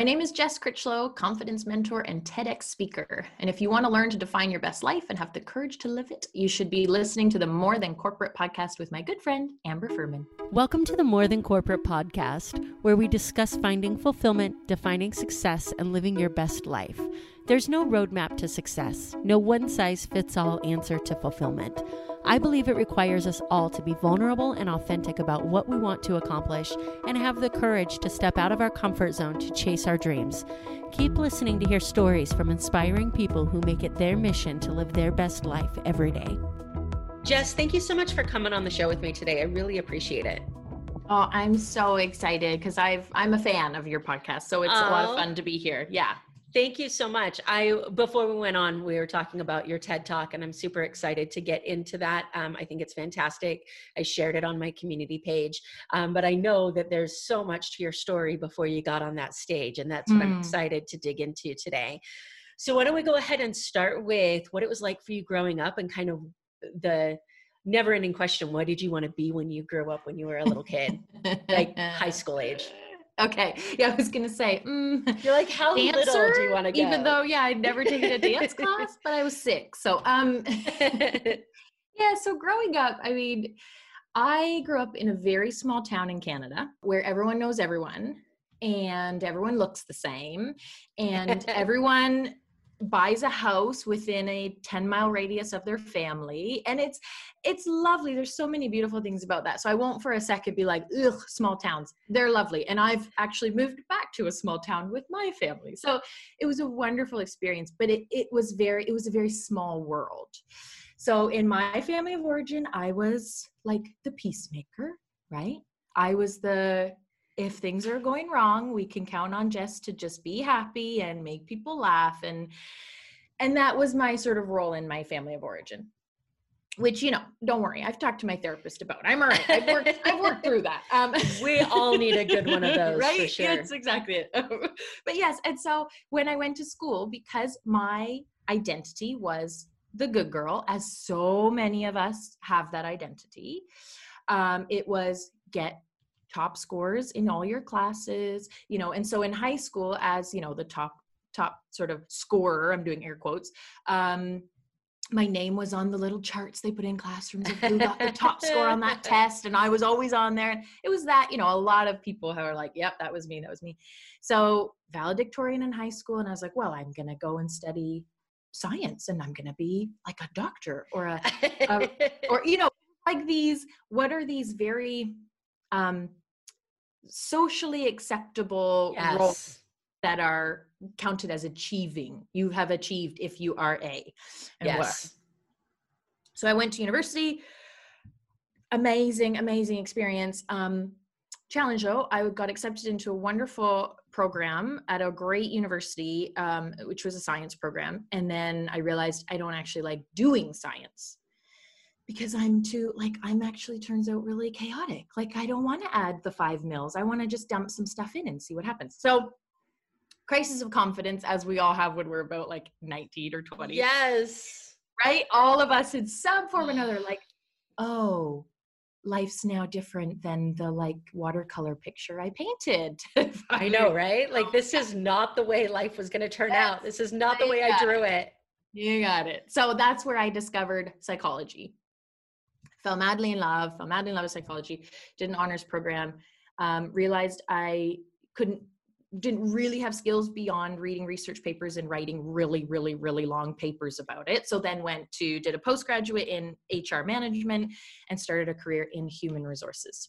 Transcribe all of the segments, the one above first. My name is Jess Critchlow, confidence mentor and TEDx speaker. And if you want to learn to define your best life and have the courage to live it, you should be listening to the More Than Corporate podcast with my good friend, Amber Furman. Welcome to the More Than Corporate podcast, where we discuss finding fulfillment, defining success, and living your best life. There's no roadmap to success, no one-size-fits-all answer to fulfillment. I believe it requires us all to be vulnerable and authentic about what we want to accomplish and have the courage to step out of our comfort zone to chase our dreams. Keep listening to hear stories from inspiring people who make it their mission to live their best life every day. Jess, thank you so much for coming on the show with me today. I really appreciate it. Oh, I'm so excited because I'm a fan of your podcast, so it's a lot of fun to be here. Yeah. Thank you so much. Before we went on, we were talking about your TED Talk, and I'm super excited to get into that. I think it's fantastic. I shared it on my community page, but I know that there's so much to your story before you got on that stage, and that's what I'm excited to dig into today. So why don't we go ahead and start with what it was like for you growing up and kind of the never-ending question, what did you want to be when you grew up when you were a little kid, like high school age? Okay. Yeah, I was going to say, you're like, how dancer, little do you want to go? Even though, yeah, I'd never taken a dance class, but I was six. So, yeah. So growing up, I mean, I grew up in a very small town in Canada where everyone knows everyone and everyone looks the same and everyone buys a house within a 10-mile radius of their family. And it's lovely. There's so many beautiful things about that. So I won't for a second be like, ugh, small towns, they're lovely. And I've actually moved back to a small town with my family. So it was a wonderful experience, but it was a very small world. So in my family of origin, I was like the peacemaker, right? I was the, if things are going wrong, we can count on Jess to just be happy and make people laugh. And that was my sort of role in my family of origin, which, you know, don't worry, I've talked to my therapist about. I'm all right. I've worked through that. We all need a good one of those, right? For sure. That's exactly it. But yes. And so when I went to school, because my identity was the good girl, as so many of us have that identity, it was get top scores in all your classes, you know, and so in high school, as you know, the top sort of scorer, I'm doing air quotes, my name was on the little charts they put in classrooms of who got the top score on that test. And I was always on there. And it was that, you know, a lot of people who are like, yep, that was me. That was me. So valedictorian in high school. And I was like, well, I'm going to go and study science and I'm going to be like a doctor or or, you know, like these, what are these very, socially acceptable roles that are counted as achieving. You have achieved if you are A. And yes. So I went to university. Amazing, amazing experience. Challenge though, I got accepted into a wonderful program at a great university, which was a science program. And then I realized I don't actually like doing science. Because I'm actually turns out really chaotic. Like I don't want to add the 5 mils. I want to just dump some stuff in and see what happens. So crisis of confidence, as we all have when we're about like 19 or 20. Yes. Right. All of us in some form or another, like, oh, life's now different than the like watercolor picture I painted. I know, right? Like this is not the way life was going to turn out. This is not the way I drew it. You got it. So that's where I discovered psychology. Fell madly in love with psychology, did an honors program, realized I didn't really have skills beyond reading research papers and writing really, really, really long papers about it. So then did a postgraduate in HR management and started a career in human resources.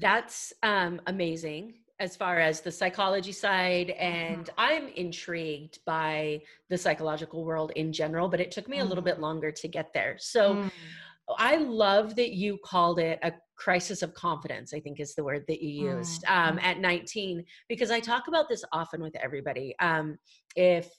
That's amazing. As far as the psychology side, and I'm intrigued by the psychological world in general, but it took me a little bit longer to get there. So I love that you called it a crisis of confidence, I think is the word that you used at 19, because I talk about this often with everybody. If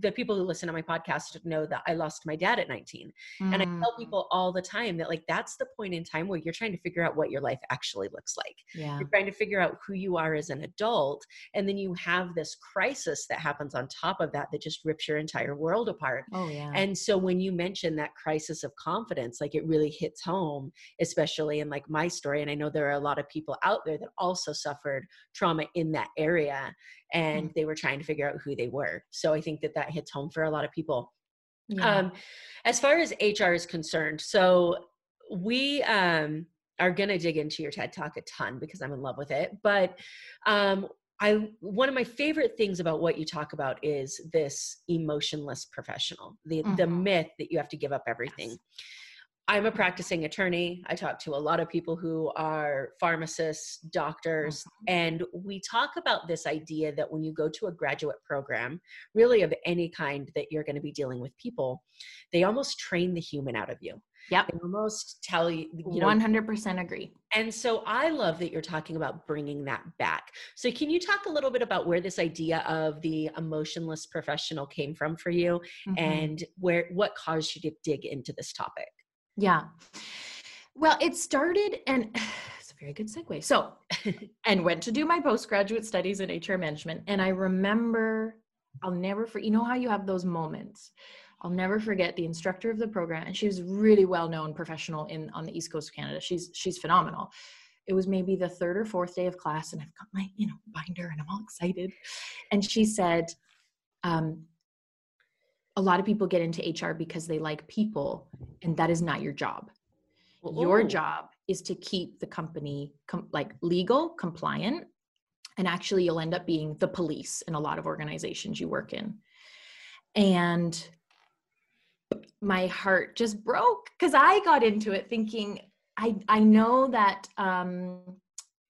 the people who listen to my podcast know that I lost my dad at 19. And I tell people all the time that, like, that's the point in time where you're trying to figure out what your life actually looks like. Yeah. You're trying to figure out who you are as an adult. And then you have this crisis that happens on top of that, that just rips your entire world apart. Oh, yeah. And so when you mention that crisis of confidence, like, it really hits home, especially in, like, my story. And I know there are a lot of people out there that also suffered trauma in that area, and they were trying to figure out who they were. So I think that that hits home for a lot of people. Yeah. As far as HR is concerned, so we are going to dig into your TED Talk a ton because I'm in love with it. But one of my favorite things about what you talk about is this emotionless professional, the myth that you have to give up everything. Yes. I'm a practicing attorney. I talk to a lot of people who are pharmacists, doctors, and we talk about this idea that when you go to a graduate program, really of any kind that you're going to be dealing with people, they almost train the human out of you. Yep. They almost tell you, 100% agree. And so I love that you're talking about bringing that back. So can you talk a little bit about where this idea of the emotionless professional came from for you and what caused you to dig into this topic? Yeah. Well, it started, and it's a very good segue. So, and went to do my postgraduate studies in HR management. And I remember, you know how you have those moments. I'll never forget the instructor of the program. And she was a really well-known professional on the East Coast of Canada. She's phenomenal. It was maybe the third or fourth day of class, and I've got my, binder, and I'm all excited. And she said, a lot of people get into HR because they like people, and that is not your job. Ooh. Your job is to keep the company legal, compliant, and actually you'll end up being the police in a lot of organizations you work in. And my heart just broke because I got into it thinking, I know that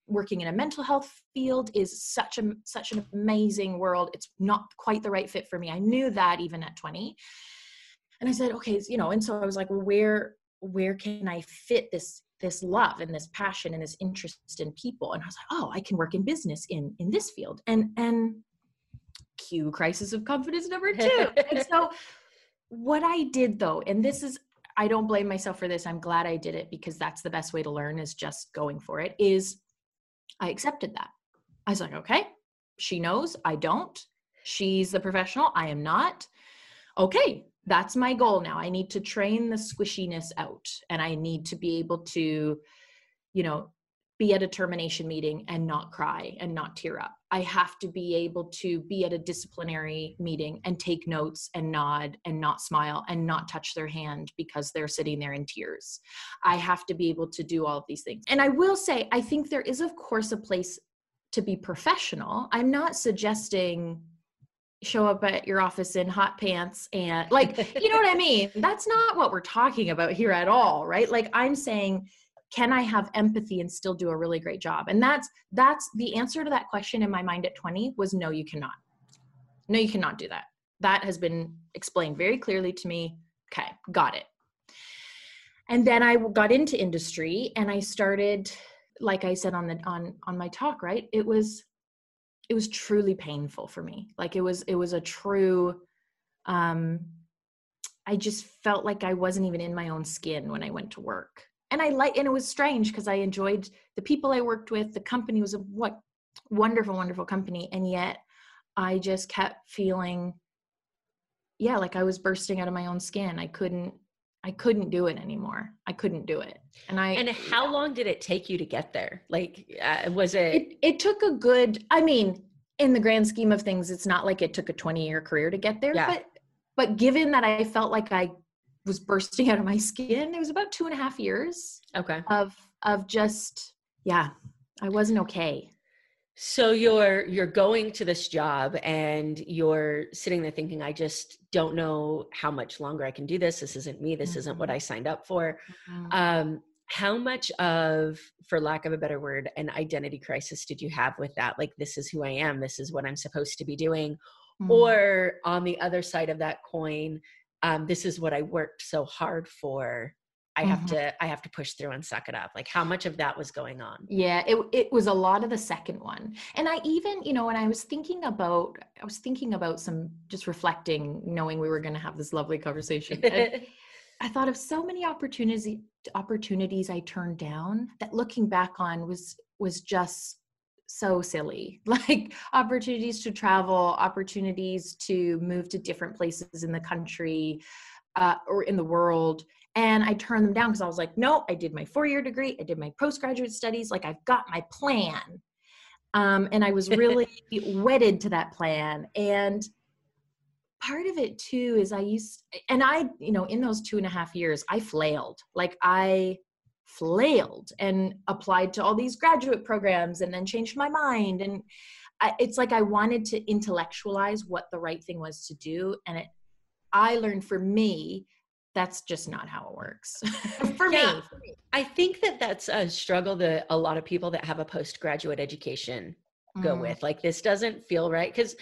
working in a mental health field is such an amazing world. It's not quite the right fit for me. I knew that even at 20. And I said, okay, and so I was like, well, where can I fit this love and this passion and this interest in people? And I was like, oh, I can work in business in this field. And cue crisis of confidence number 2. And so what I did though, and this is, I don't blame myself for this. I'm glad I did it because that's the best way to learn is just going for it is I accepted that. I was like, okay, she knows I don't. She's the professional. I am not. Okay. That's my goal now. I need to train the squishiness out, and I need to be able to, be at a termination meeting and not cry and not tear up. I have to be able to be at a disciplinary meeting and take notes and nod and not smile and not touch their hand because they're sitting there in tears. I have to be able to do all of these things. And I will say, I think there is, of course, a place to be professional. I'm not suggesting show up at your office in hot pants and what I mean? That's not what we're talking about here at all, right? Like I'm saying, can I have empathy and still do a really great job? And that's the answer to that question in my mind at 20 was no, you cannot. No, you cannot do that. That has been explained very clearly to me. Okay, got it. And then I got into industry and I started, like I said on my talk, right? It was truly painful for me. Like it was a true, I just felt like I wasn't even in my own skin when I went to work. And it was strange because I enjoyed the people I worked with. The company was a wonderful, wonderful company. And yet I just kept feeling, like I was bursting out of my own skin. I couldn't do it anymore. I couldn't do it. And how long did it take you to get there? It took a good, in the grand scheme of things, it's not like it took a 20-year career to get there, yeah. But given that I felt like I was bursting out of my skin, it was about 2.5 years of just, I wasn't okay. So you're going to this job and you're sitting there thinking, I just don't know how much longer I can do this. This isn't me. This isn't what I signed up for. How much of, for lack of a better word, an identity crisis did you have with that? Like, this is who I am. This is what I'm supposed to be doing. Or on the other side of that coin, this is what I worked so hard for. I have to push through and suck it up. Like, how much of that was going on? Yeah, it was a lot of the second one. And I even, when I was thinking about some, just reflecting, knowing we were going to have this lovely conversation. I thought of so many opportunities I turned down that looking back on was just so silly, like opportunities to travel, opportunities to move to different places in the country or in the world. And I turned them down because I was like, no, I did my four-year degree. I did my postgraduate studies. Like, I've got my plan. And I was really wedded to that plan. And part of it too is in those 2.5 years, I flailed. Like, I flailed and applied to all these graduate programs and then changed my mind. And it's like, I wanted to intellectualize what the right thing was to do. And I learned, for me, that's just not how it works. for me. I think that's a struggle that a lot of people that have a postgraduate education go with. Like, this doesn't feel right. 'Cause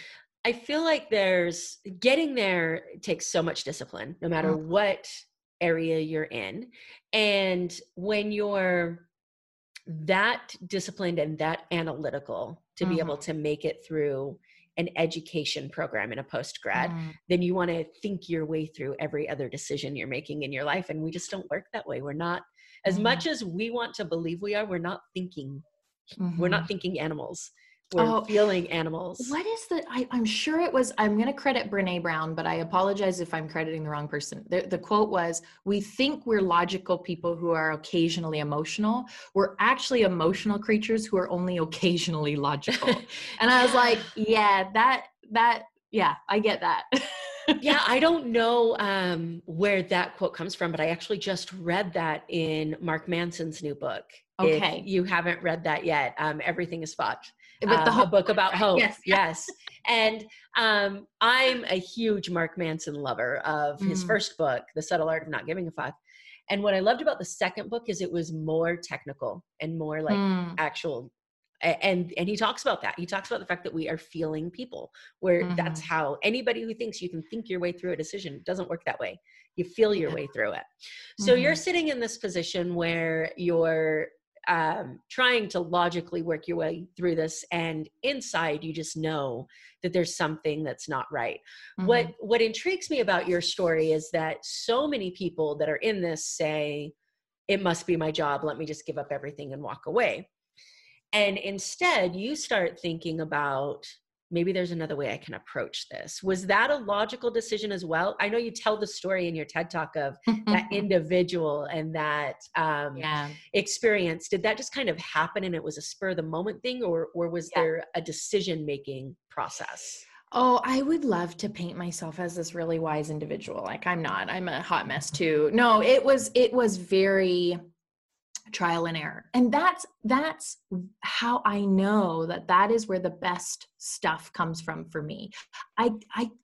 I feel like getting there takes so much discipline, no matter what area you're in. And when you're that disciplined and that analytical to be able to make it through an education program in a post-grad, then you want to think your way through every other decision you're making in your life. And we just don't work that way. We're not, as much as we want to believe we are, we're not thinking. We're not thinking animals. We're feeling animals. What is the, I'm sure it was, I'm going to credit Brene Brown, but I apologize if I'm crediting the wrong person. The quote was, we think we're logical people who are occasionally emotional. We're actually emotional creatures who are only occasionally logical. And I was like, yeah, yeah, I get that. Yeah. I don't know where that quote comes from, but I actually just read that in Mark Manson's new book. Okay. If you haven't read that yet, Everything is Fucked. But the whole book about hope. Yes. And I'm a huge Mark Manson lover of his first book, The Subtle Art of Not Giving a Fuck. And what I loved about the second book is it was more technical and more like actual. And he talks about that. He talks about the fact that we are feeling people, where that's how anybody who thinks you can think your way through a decision, doesn't work that way. You feel your way through it. So you're sitting in this position where you're trying to logically work your way through this, and inside you just know that there's something that's not right. What intrigues me about your story is that so many people that are in this say, it must be my job, let me just give up everything and walk away. And instead you start thinking about, maybe there's another way I can approach this. Was that a logical decision as well? I know you tell the story in your TED Talk of that individual and that experience. Did that just kind of happen and it was a spur of the moment thing, or was there a decision-making process? Oh, I would love to paint myself as this really wise individual. Like, I'm not, I'm a hot mess too. No, it was very trial and error. And that's how I know that is where the best stuff comes from for me. I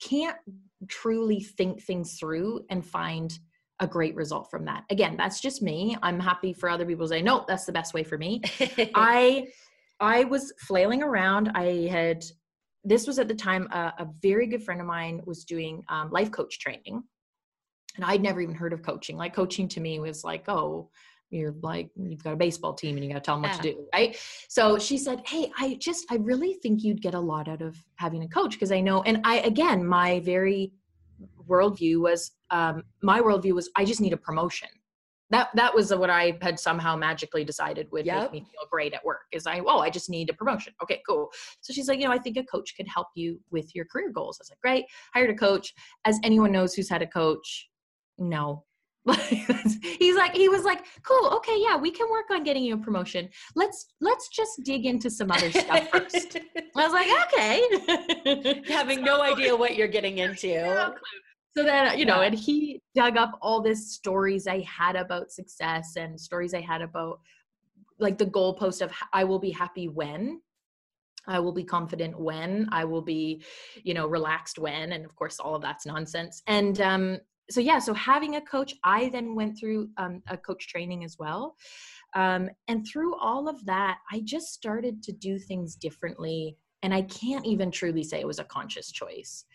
can't truly think things through and find a great result from that. Again, that's just me. I'm happy for other people to say, no, that's the best way for me. I was flailing around. This was at the time, a very good friend of mine was doing life coach training, and I'd never even heard of coaching. Like, coaching to me was like, oh, you're like, you've got a baseball team and you got to tell them what to do. Right. So she said, hey, I really think you'd get a lot out of having a coach. 'Cause I know. And again, my worldview was, I just need a promotion. That was what I had somehow magically decided would make me feel great at work, is I just need a promotion. Okay, cool. So she's like, I think a coach could help you with your career goals. I was like, great. Hired a coach. As anyone knows who's had a coach, no. He was like, cool. Okay. Yeah. We can work on getting you a promotion. Let's just dig into some other stuff first. I was like, okay. Having no idea what you're getting into. Yeah. So then, and he dug up all these stories I had about success and stories I had about, like, the goalpost of, I will be happy when, I will be confident when, I will be, relaxed when, and of course all of that's nonsense. And, so having a coach, I then went through a coach training as well. And through all of that, I just started to do things differently. And I can't even truly say it was a conscious choice.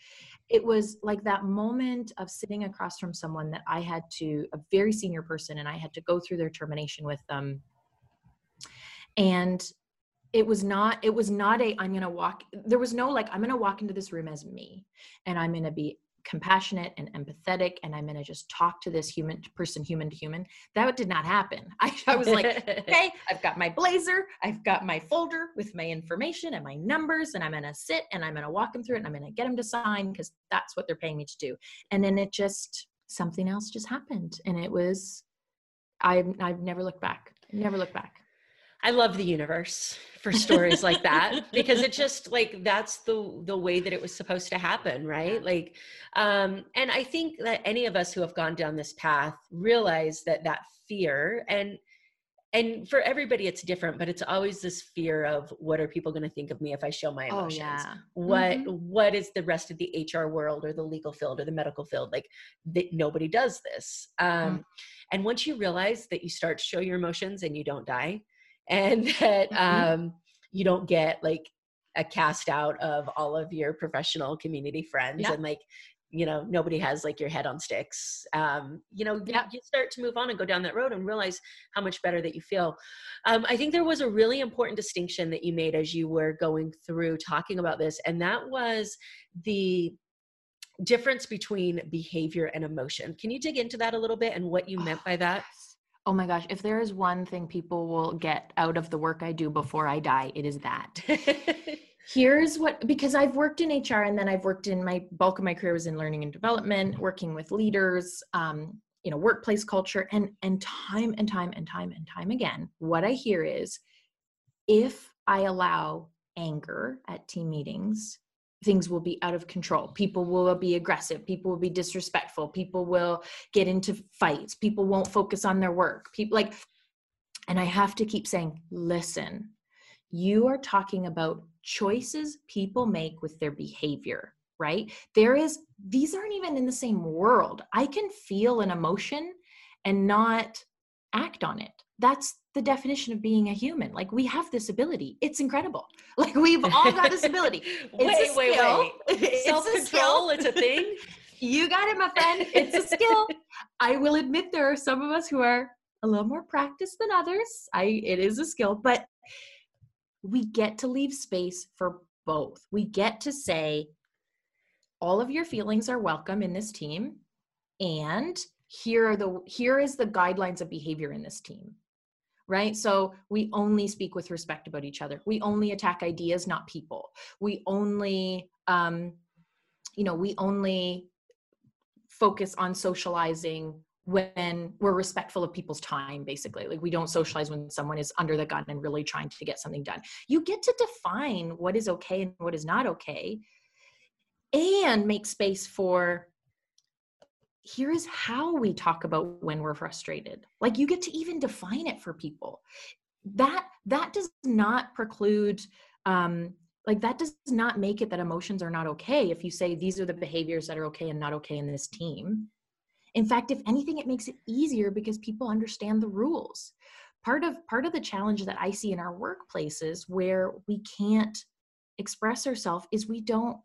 it was like that moment of sitting across from someone that I had to, a very senior person, and I had to go through their termination with them. And it was not a, I'm going to walk, there was no like, I'm going to walk into this room as me, and I'm going to be compassionate and empathetic, and I'm going to just talk to this human person, human to human. That did not happen. I was like, okay, I've got my blazer, I've got my folder with my information and my numbers, and I'm going to sit and I'm going to walk them through it, and I'm going to get them to sign because that's what they're paying me to do. And then it just, something else just happened. And it was, I've never looked back, never looked back. I love the universe for stories like that, because it just like, that's the way that it was supposed to happen. Right. Like, and I think that any of us who have gone down this path realize that that fear, and for everybody it's different, but it's always this fear of what are people going to think of me if I show my emotions? What is the rest of the HR world or the legal field or the medical field? Like nobody does this. And once you realize that you start to show your emotions and you don't die, and that you don't get like a cast out of all of your professional community friends, and like, you know, nobody has like your head on sticks. You know, you start to move on and go down that road and realize how much better that you feel. I think there was a really important distinction that you made as you were going through talking about this, and that was the difference between behavior and emotion. Can you dig into that a little bit and what you meant by that? Oh my gosh, if there is one thing people will get out of the work I do before I die, it is that. Here's what, because I've worked in HR, and then I've worked in my bulk of my career was in learning and development, working with leaders, you know, workplace culture, and time and time again, what I hear is, if I allow anger at team meetings, things will be out of control. People will be aggressive. People will be disrespectful. People will get into fights. People won't focus on their work. People like, and I have to keep saying, listen, you are talking about choices people make with their behavior, right? These aren't even in the same world. I can feel an emotion and not act on it. That's the definition of being a human. Like, we have this ability. It's incredible. Like, we've all got this ability. It's a skill. Self-control, it's a thing. You got it, my friend. It's a skill. I will admit there are some of us who are a little more practiced than others. It is a skill, but we get to leave space for both. We get to say, all of your feelings are welcome in this team, and here is the guidelines of behavior in this team, right? So we only speak with respect about each other. We only attack ideas, not people. We only, we only focus on socializing when we're respectful of people's time, basically. Like, we don't socialize when someone is under the gun and really trying to get something done. You get to define what is okay and what is not okay, and make space for, here is how we talk about when we're frustrated. Like, you get to even define it for people. That does not preclude, that does not make it that emotions are not okay. If you say these are the behaviors that are okay and not okay in this team. In fact, if anything, it makes it easier because people understand the rules. Part of the challenge that I see in our workplaces where we can't express ourselves is we don't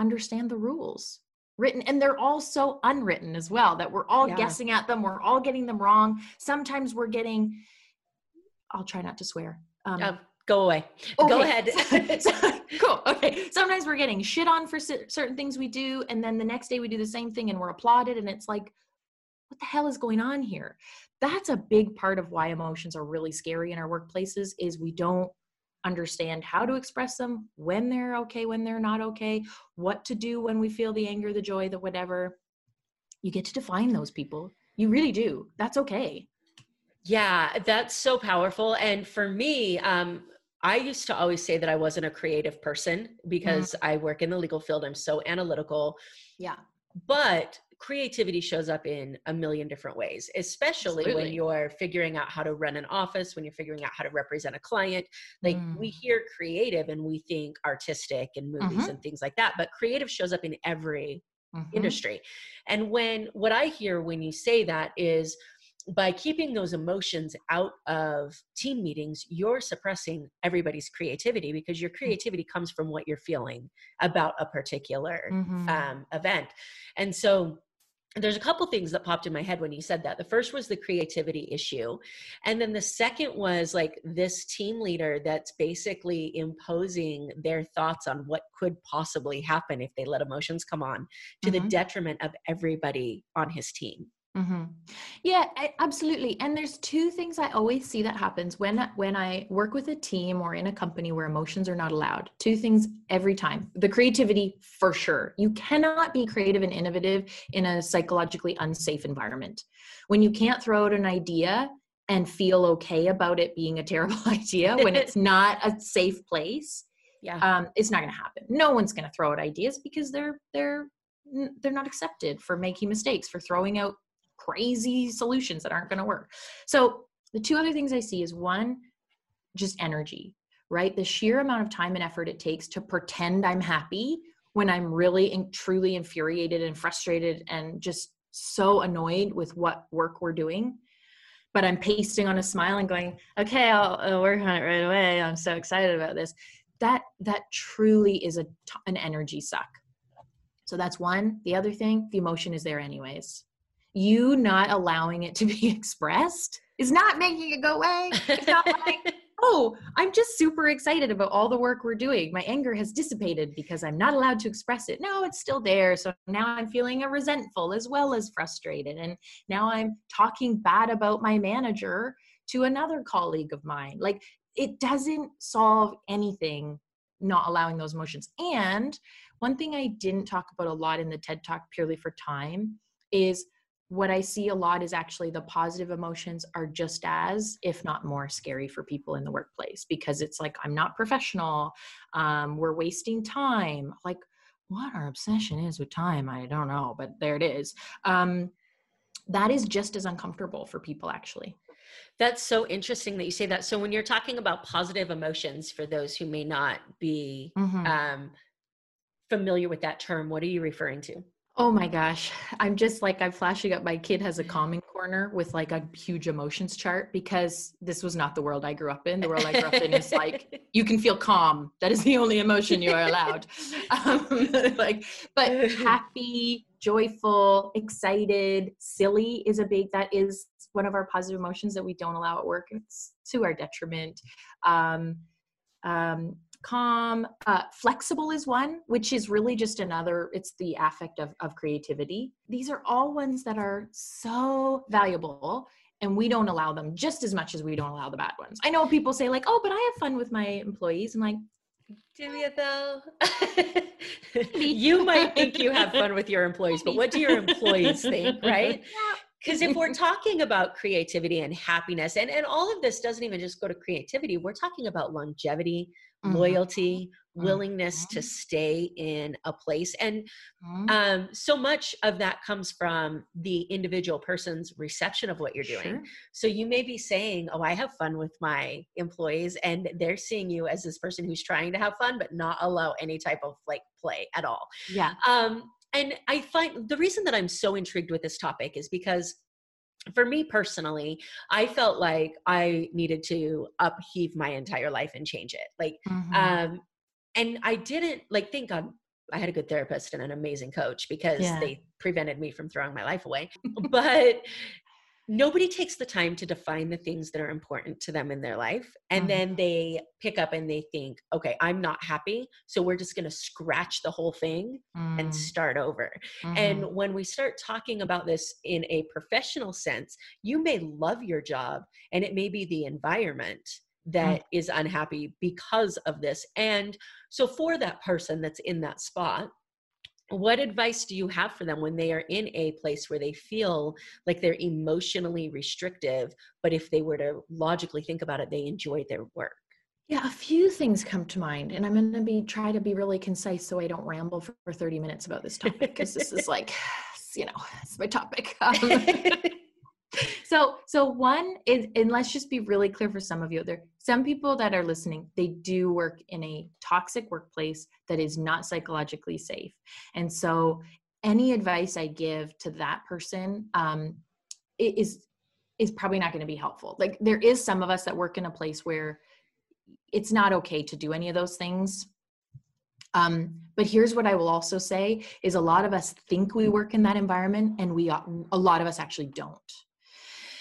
understand the rules. Written, and they're all so unwritten as well, that we're all guessing at them. We're all getting them wrong. Sometimes we're getting, I'll try not to swear. Go away. Okay. Go ahead. Cool. Okay. Sometimes we're getting shit on for certain things we do. And then the next day we do the same thing and we're applauded. And it's like, what the hell is going on here? That's a big part of why emotions are really scary in our workplaces, is we don't understand how to express them, when they're okay, when they're not okay, what to do when we feel the anger, the joy, the whatever. You get to define those people. You really do. That's okay. Yeah, that's so powerful. And for me, I used to always say that I wasn't a creative person because I work in the legal field. I'm so analytical. Yeah. But creativity shows up in a million different ways, especially when you're figuring out how to run an office, when you're figuring out how to represent a client. Like, we hear creative and we think artistic and movies and things like that, but creative shows up in every industry. And what I hear when you say that is, by keeping those emotions out of team meetings, you're suppressing everybody's creativity, because your creativity comes from what you're feeling about a particular event. And so there's a couple things that popped in my head when you said that. The first was the creativity issue. And then the second was like this team leader that's basically imposing their thoughts on what could possibly happen if they let emotions come on, to the detriment of everybody on his team. Yeah, absolutely. And there's two things I always see that happens when I work with a team or in a company where emotions are not allowed. Two things every time. The creativity, for sure. You cannot be creative and innovative in a psychologically unsafe environment. When you can't throw out an idea and feel okay about it being a terrible idea, when it's not a safe place, it's not going to happen. No one's going to throw out ideas because they're not accepted for making mistakes, for throwing out crazy solutions that aren't going to work. So the two other things I see is one, just energy, right? The sheer amount of time and effort it takes to pretend I'm happy when I'm really and truly infuriated and frustrated and just so annoyed with what work we're doing. But I'm pasting on a smile and going, okay, I'll work on it right away. I'm so excited about this. That truly is an energy suck. So that's one. The other thing, the emotion is there anyways. You not allowing it to be expressed is not making it go away. It's not like, oh, I'm just super excited about all the work we're doing. My anger has dissipated because I'm not allowed to express it. No, it's still there. So now I'm feeling resentful as well as frustrated. And now I'm talking bad about my manager to another colleague of mine. Like, it doesn't solve anything, not allowing those emotions. And one thing I didn't talk about a lot in the TED Talk, purely for time, is what I see a lot is actually the positive emotions are just as, if not more, scary for people in the workplace, because it's like, I'm not professional. We're wasting time. Like, what our obsession is with time, I don't know, but there it is. That is just as uncomfortable for people, actually. That's so interesting that you say that. So when you're talking about positive emotions, for those who may not be familiar with that term, what are you referring to? Oh my gosh. I'm just like, I'm flashing up. My kid has a calming corner with like a huge emotions chart, because this was not the world I grew up in. The world I grew up in is like, you can feel calm. That is the only emotion you are allowed. But happy, joyful, excited, silly is that is one of our positive emotions that we don't allow at work. It's to our detriment. Calm, flexible is one, which is really just another, it's the affect of creativity. These are all ones that are so valuable, and we don't allow them just as much as we don't allow the bad ones. I know people say like, oh, but I have fun with my employees. I'm like, do you though? You might think you have fun with your employees, but what do your employees think, right? Yeah. Because if we're talking about creativity and happiness, and all of this doesn't even just go to creativity, we're talking about longevity, loyalty, willingness to stay in a place. And so much of that comes from the individual person's reception of what you're doing. Sure. So you may be saying, oh, I have fun with my employees, and they're seeing you as this person who's trying to have fun, but not allow any type of like play at all. Yeah. And I find the reason that I'm so intrigued with this topic is because for me personally, I felt like I needed to upheave my entire life and change it. Like, and I didn't like, thank God I had a good therapist and an amazing coach, because they prevented me from throwing my life away. But nobody takes the time to define the things that are important to them in their life. And then they pick up and they think, okay, I'm not happy, so we're just going to scratch the whole thing and start over. And when we start talking about this in a professional sense, you may love your job, and it may be the environment that is unhappy because of this. And so for that person that's in that spot, what advice do you have for them when they are in a place where they feel like they're emotionally restrictive, but if they were to logically think about it, they enjoy their work? Yeah, a few things come to mind, and I'm going to try to be really concise so I don't ramble for 30 minutes about this topic, because this is like, you know, it's my topic. So one is, and let's just be really clear for some of you out there, some people that are listening, they do work in a toxic workplace that is not psychologically safe. And so any advice I give to that person, it is is probably not going to be helpful. Like, there is some of us that work in a place where it's not okay to do any of those things. But here's what I will also say is a lot of us think we work in that environment, and a lot of us actually don't.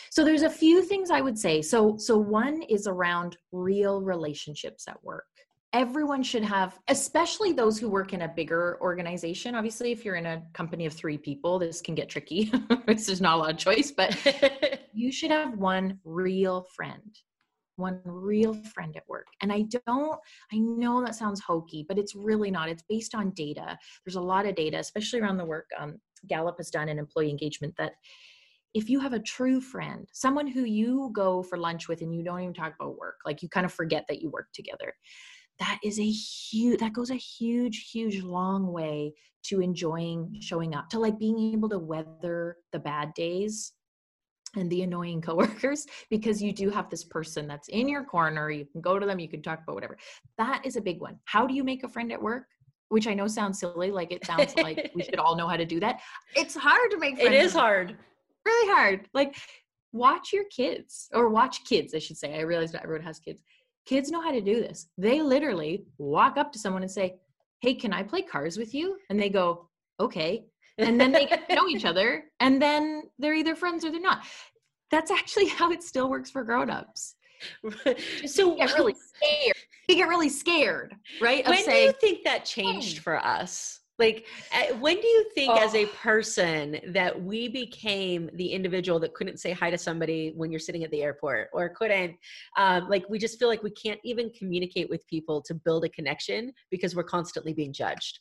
So there's a few things I would say. So one is around real relationships at work. Everyone should have, especially those who work in a bigger organization. Obviously, if you're in a company of 3 people, this can get tricky. There's not a lot of choice, but you should have one real friend at work. And I know that sounds hokey, but it's really not. It's based on data. There's a lot of data, especially around the work Gallup has done in employee engagement, that if you have a true friend, someone who you go for lunch with and you don't even talk about work, like you kind of forget that you work together, that goes a huge, huge long way to enjoying showing up, to like being able to weather the bad days and the annoying coworkers, because you do have this person that's in your corner. You can go to them, you can talk about whatever. That is a big one. How do you make a friend at work? Which I know sounds silly. Like, it sounds like we should all know how to do that. It's hard to make friends. It is hard. Really hard. Like, watch kids, I should say. I realized that everyone has kids. Kids know how to do this. They literally walk up to someone and say, "Hey, can I play cars with you?" And they go, "Okay." And then they get to know each other, and then they're either friends or they're not. That's actually how it still works for grownups. So you get really scared, right? When do you think that changed for us? Like, when do you think as a person that we became the individual that couldn't say hi to somebody when you're sitting at the airport, or couldn't, like, we just feel like we can't even communicate with people to build a connection because we're constantly being judged?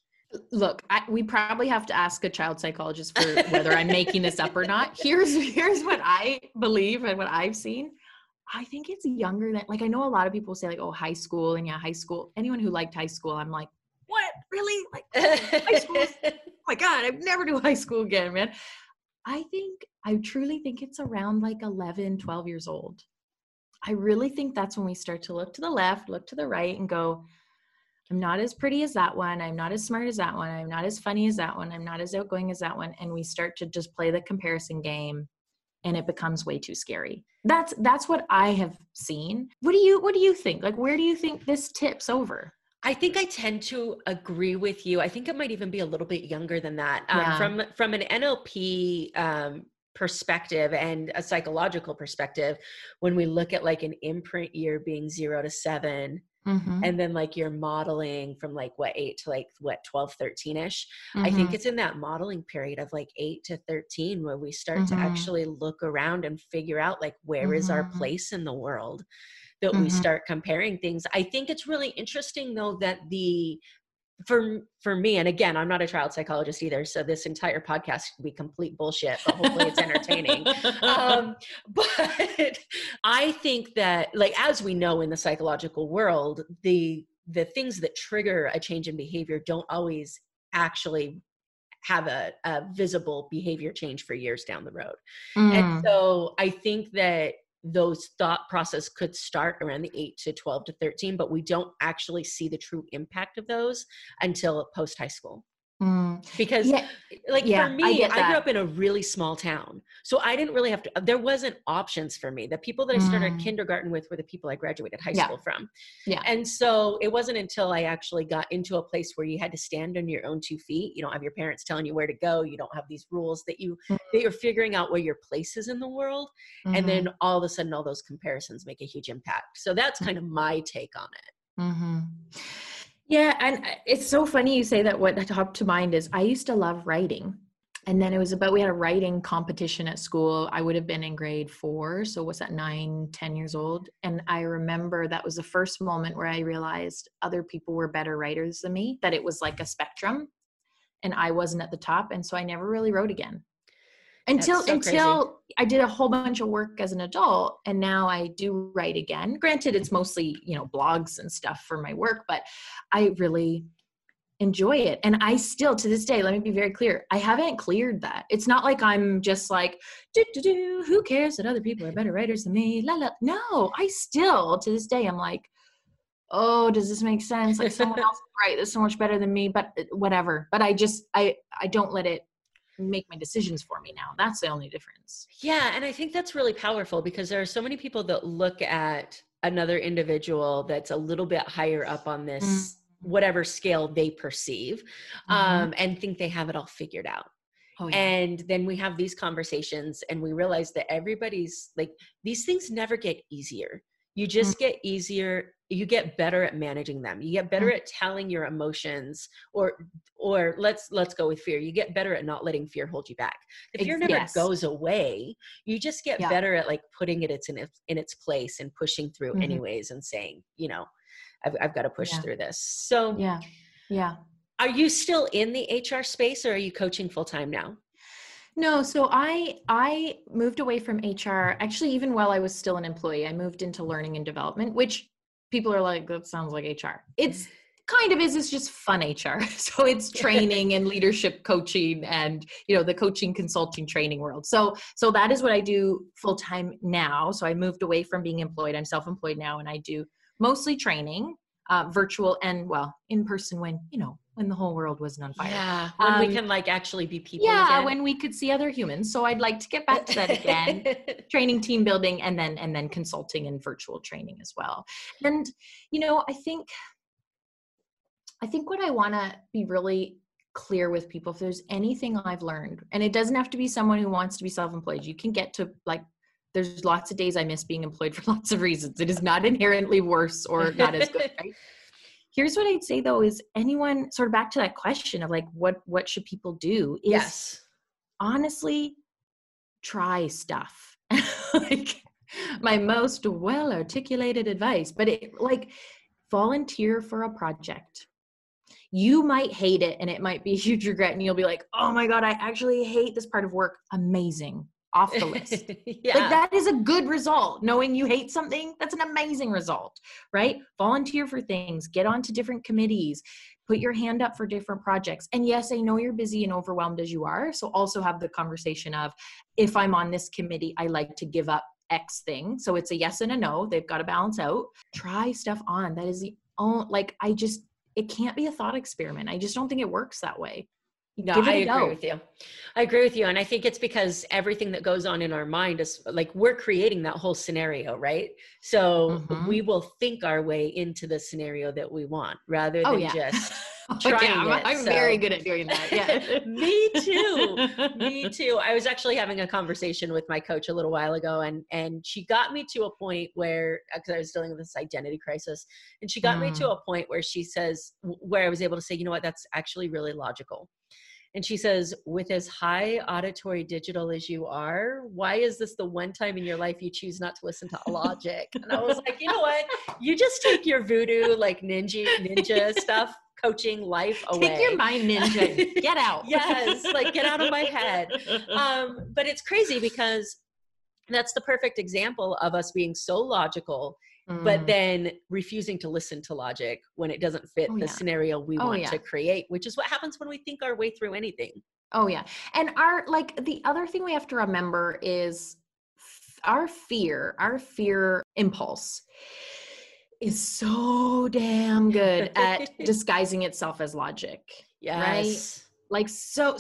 Look, we probably have to ask a child psychologist for whether I'm making this up or not. Here's what I believe and what I've seen. I think it's younger than, like, I know a lot of people say like, oh, high school. And yeah, high school, anyone who liked high school, I'm like, what? Really? Like, high school? Oh my God, I'd never do high school again, man. I truly think it's around like 11, 12 years old. I really think that's when we start to look to the left, look to the right, and go, I'm not as pretty as that one. I'm not as smart as that one. I'm not as funny as that one. I'm not as outgoing as that one. And we start to just play the comparison game, and it becomes way too scary. That's what I have seen. What do you think? Like, where do you think this tips over? I think I tend to agree with you. I think it might even be a little bit younger than that. Yeah. From an NLP perspective and a psychological perspective, when we look at like an imprint year being 0 to 7, mm-hmm. and then like you're modeling from like what 8 to like what 12, 13 ish. Mm-hmm. I think it's in that modeling period of like 8 to 13 where we start mm-hmm. to actually look around and figure out like where mm-hmm. is our place in the world, that mm-hmm. we start comparing things. I think it's really interesting though that for me, and again, I'm not a child psychologist either, so this entire podcast could be complete bullshit, but hopefully it's entertaining. But I think that, like, as we know in the psychological world, the things that trigger a change in behavior don't always actually have a visible behavior change for years down the road. Mm. And so I think that those thought process could start around the 8 to 12 to 13, but we don't actually see the true impact of those until post high school. Mm. Because for me, I grew up in a really small town. So I didn't really have to, there wasn't options for me. The people that I started kindergarten with were the people I graduated high school from. Yeah. And so it wasn't until I actually got into a place where you had to stand on your own 2 feet. You don't have your parents telling you where to go. You don't have these rules that you're figuring out where your place is in the world. Mm-hmm. And then all of a sudden, all those comparisons make a huge impact. So that's kind of my take on it. Mm-hmm. Yeah. And it's so funny you say that. What popped to mind is I used to love writing. And then we had a writing competition at school. I would have been in grade 4. So what's that, 9, 10 years old. And I remember that was the first moment where I realized other people were better writers than me, that it was like a spectrum and I wasn't at the top. And so I never really wrote again until I did a whole bunch of work as an adult. And now I do write again. Granted, it's mostly, blogs and stuff for my work, but I really enjoy it. And I still, to this day, let me be very clear, I haven't cleared that. It's not like I'm just like, who cares that other people are better writers than me? La la. No, I still, to this day, I'm like, oh, does this make sense? Like someone else write this so much better than me, but whatever. But I don't let it make my decisions for me now. That's the only difference. Yeah. And I think that's really powerful, because there are so many people that look at another individual that's a little bit higher up on this, whatever scale they perceive, and think they have it all figured out. Oh, yeah. And then we have these conversations and we realize that everybody's like, these things never get easier. You just get easier. You get better at managing them. You get better at telling your emotions, or let's go with fear. You get better at not letting fear hold you back. The fear never goes away. You just get better at like putting it in its place and pushing through anyways, and saying, you know, I've got to push through this. So yeah. Are you still in the HR space, or are you coaching full time now? No. So I moved away from HR. Actually, even while I was still an employee, I moved into learning and development, which people are like, that sounds like HR. It's kind of is. It's just fun HR. So it's training and leadership coaching and, you know, the coaching, consulting, training world. So that is what I do full time now. So I moved away from being employed. I'm self-employed now, and I do mostly training, virtual and in person when, you know, when the whole world wasn't on fire. Yeah, when we can like actually be people again. When we could see other humans. So I'd like to get back to that again. Training, team building, and then consulting and virtual training as well. And, you know, I think what I want to be really clear with people, if there's anything I've learned, and it doesn't have to be someone who wants to be self-employed. You can get to like, there's lots of days I miss being employed for lots of reasons. It is not inherently worse or not as good, right? Here's what I'd say though, is anyone sort of back to that question of like, what should people do? Is honestly try stuff. Like my most well-articulated advice, but it like volunteer for a project. You might hate it and it might be a huge regret and you'll be like, oh my God, I actually hate this part of work. Amazing. Off the list. Like that is a good result. Knowing you hate something, that's an amazing result, right? Volunteer for things, get onto different committees, put your hand up for different projects. And yes, I know you're busy and overwhelmed as you are. So also have the conversation of, if I'm on this committee, I like to give up X thing. So it's a yes and a no. They've got to balance out. Try stuff on. That is the only, like, it can't be a thought experiment. I just don't think it works that way. No, I agree with you. I agree with you. And I think it's because everything that goes on in our mind is like, we're creating that whole scenario, right? So we will think our way into the scenario that we want rather than just trying it. I'm very good at doing that. Yeah. Me too. I was actually having a conversation with my coach a little while ago, and she got me to a point where, because I was dealing with this identity crisis, and she got me to a point where she says, where I was able to say, you know what, that's actually really logical. And she says, with as high auditory digital as you are, why is this the one time in your life you choose not to listen to logic? And I was like, you know what? You just take your voodoo, like ninja stuff, coaching life away. Take your mind ninja. Get out. Yes. Like get out of my head. But it's crazy because that's the perfect example of us being so logical, but then refusing to listen to logic when it doesn't fit the scenario we want to create, which is what happens when we think our way through anything. Oh yeah. And the other thing we have to remember is our fear impulse is so damn good at disguising itself as logic. Yes. Right? Like, so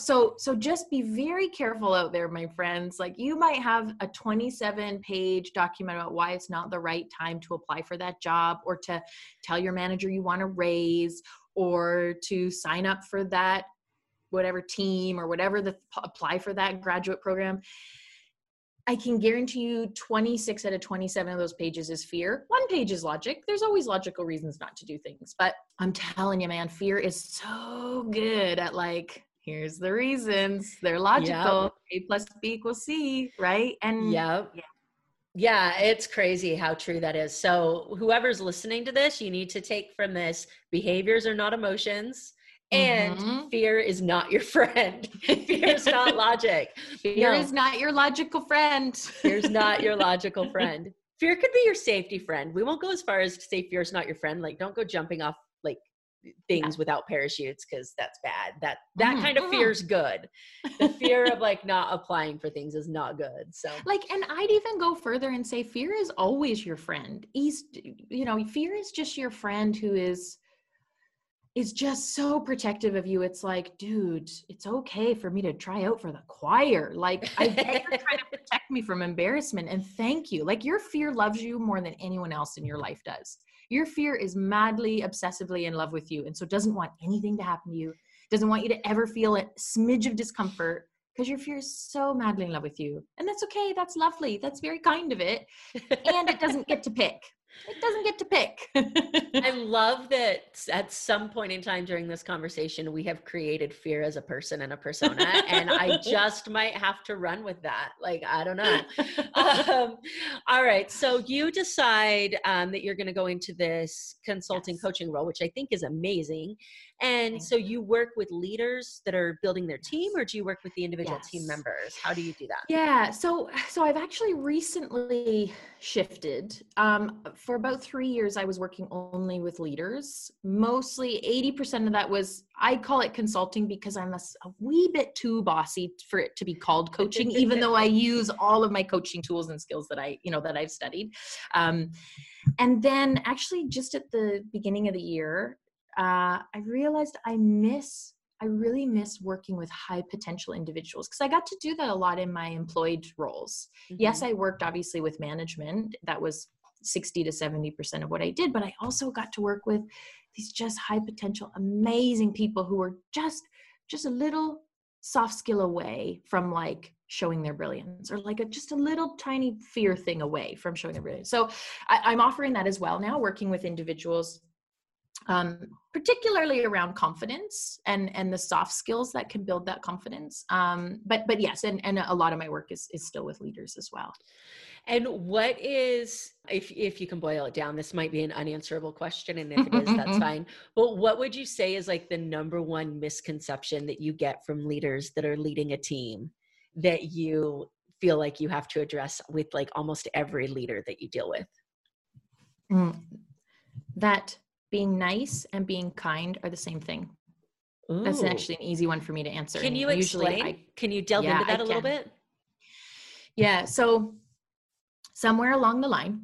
just be very careful out there, my friends. Like you might have a 27-page document about why it's not the right time to apply for that job, or to tell your manager you want to raise, or to sign up for that, whatever team or whatever apply for that graduate program. I can guarantee you 26 out of 27 of those pages is fear. One page is logic. There's always logical reasons not to do things, but I'm telling you, man, fear is so good at like, here's the reasons. They're logical. Yep. A + B = C, right? And yeah, it's crazy how true that is. So whoever's listening to this, you need to take from this, behaviors are not emotions. And fear is not your friend. Fear is not logic. Fear is not your logical friend. Fear could be your safety friend. We won't go as far as to say fear is not your friend. Like don't go jumping off like things without parachutes, because that's bad. That kind of fear is good. The fear of like not applying for things is not good. So like, and I'd even go further and say fear is always your friend. Fear is just your friend who is is just so protective of you. It's like, dude, it's okay for me to try out for the choir. Like, I bet you're trying to protect me from embarrassment, and thank you. Like, your fear loves you more than anyone else in your life does. Your fear is madly, obsessively in love with you, and so doesn't want anything to happen to you, doesn't want you to ever feel a smidge of discomfort, because your fear is so madly in love with you. And that's okay. That's lovely. That's very kind of it. And it doesn't get to pick. It doesn't get to pick. I love that at some point in time during this conversation, we have created fear as a person and a persona, and I just might have to run with that. Like, I don't know. All right. So you decide that you're going to go into this consulting coaching role, which I think is amazing. And so you work with leaders that are building their team, or do you work with the individual team members? How do you do that? Yeah. So I've actually recently shifted. For about 3 years, I was working only with leaders. Mostly 80% of that was, I call it consulting because I'm a wee bit too bossy for it to be called coaching, even though I use all of my coaching tools and skills that I've studied. And then actually just at the beginning of the year, I realized I really miss working with high potential individuals, because I got to do that a lot in my employed roles. Mm-hmm. Yes, I worked obviously with management. That was 60 to 70% of what I did, but I also got to work with these just high potential, amazing people who were just a little soft skill away from like showing their brilliance, or like just a little tiny fear thing away from showing their brilliance. So I'm offering that as well now, working with individuals, particularly around confidence and the soft skills that can build that confidence. But yes, and a lot of my work is still with leaders as well. And what is, if you can boil it down, this might be an unanswerable question, and if it is, that's fine. But what would you say is like the number one misconception that you get from leaders that are leading a team that you feel like you have to address with like almost every leader that you deal with? That being nice and being kind are the same thing. Ooh. That's actually an easy one for me to answer. Can you explain? Can you delve into that little bit? Yeah. So somewhere along the line,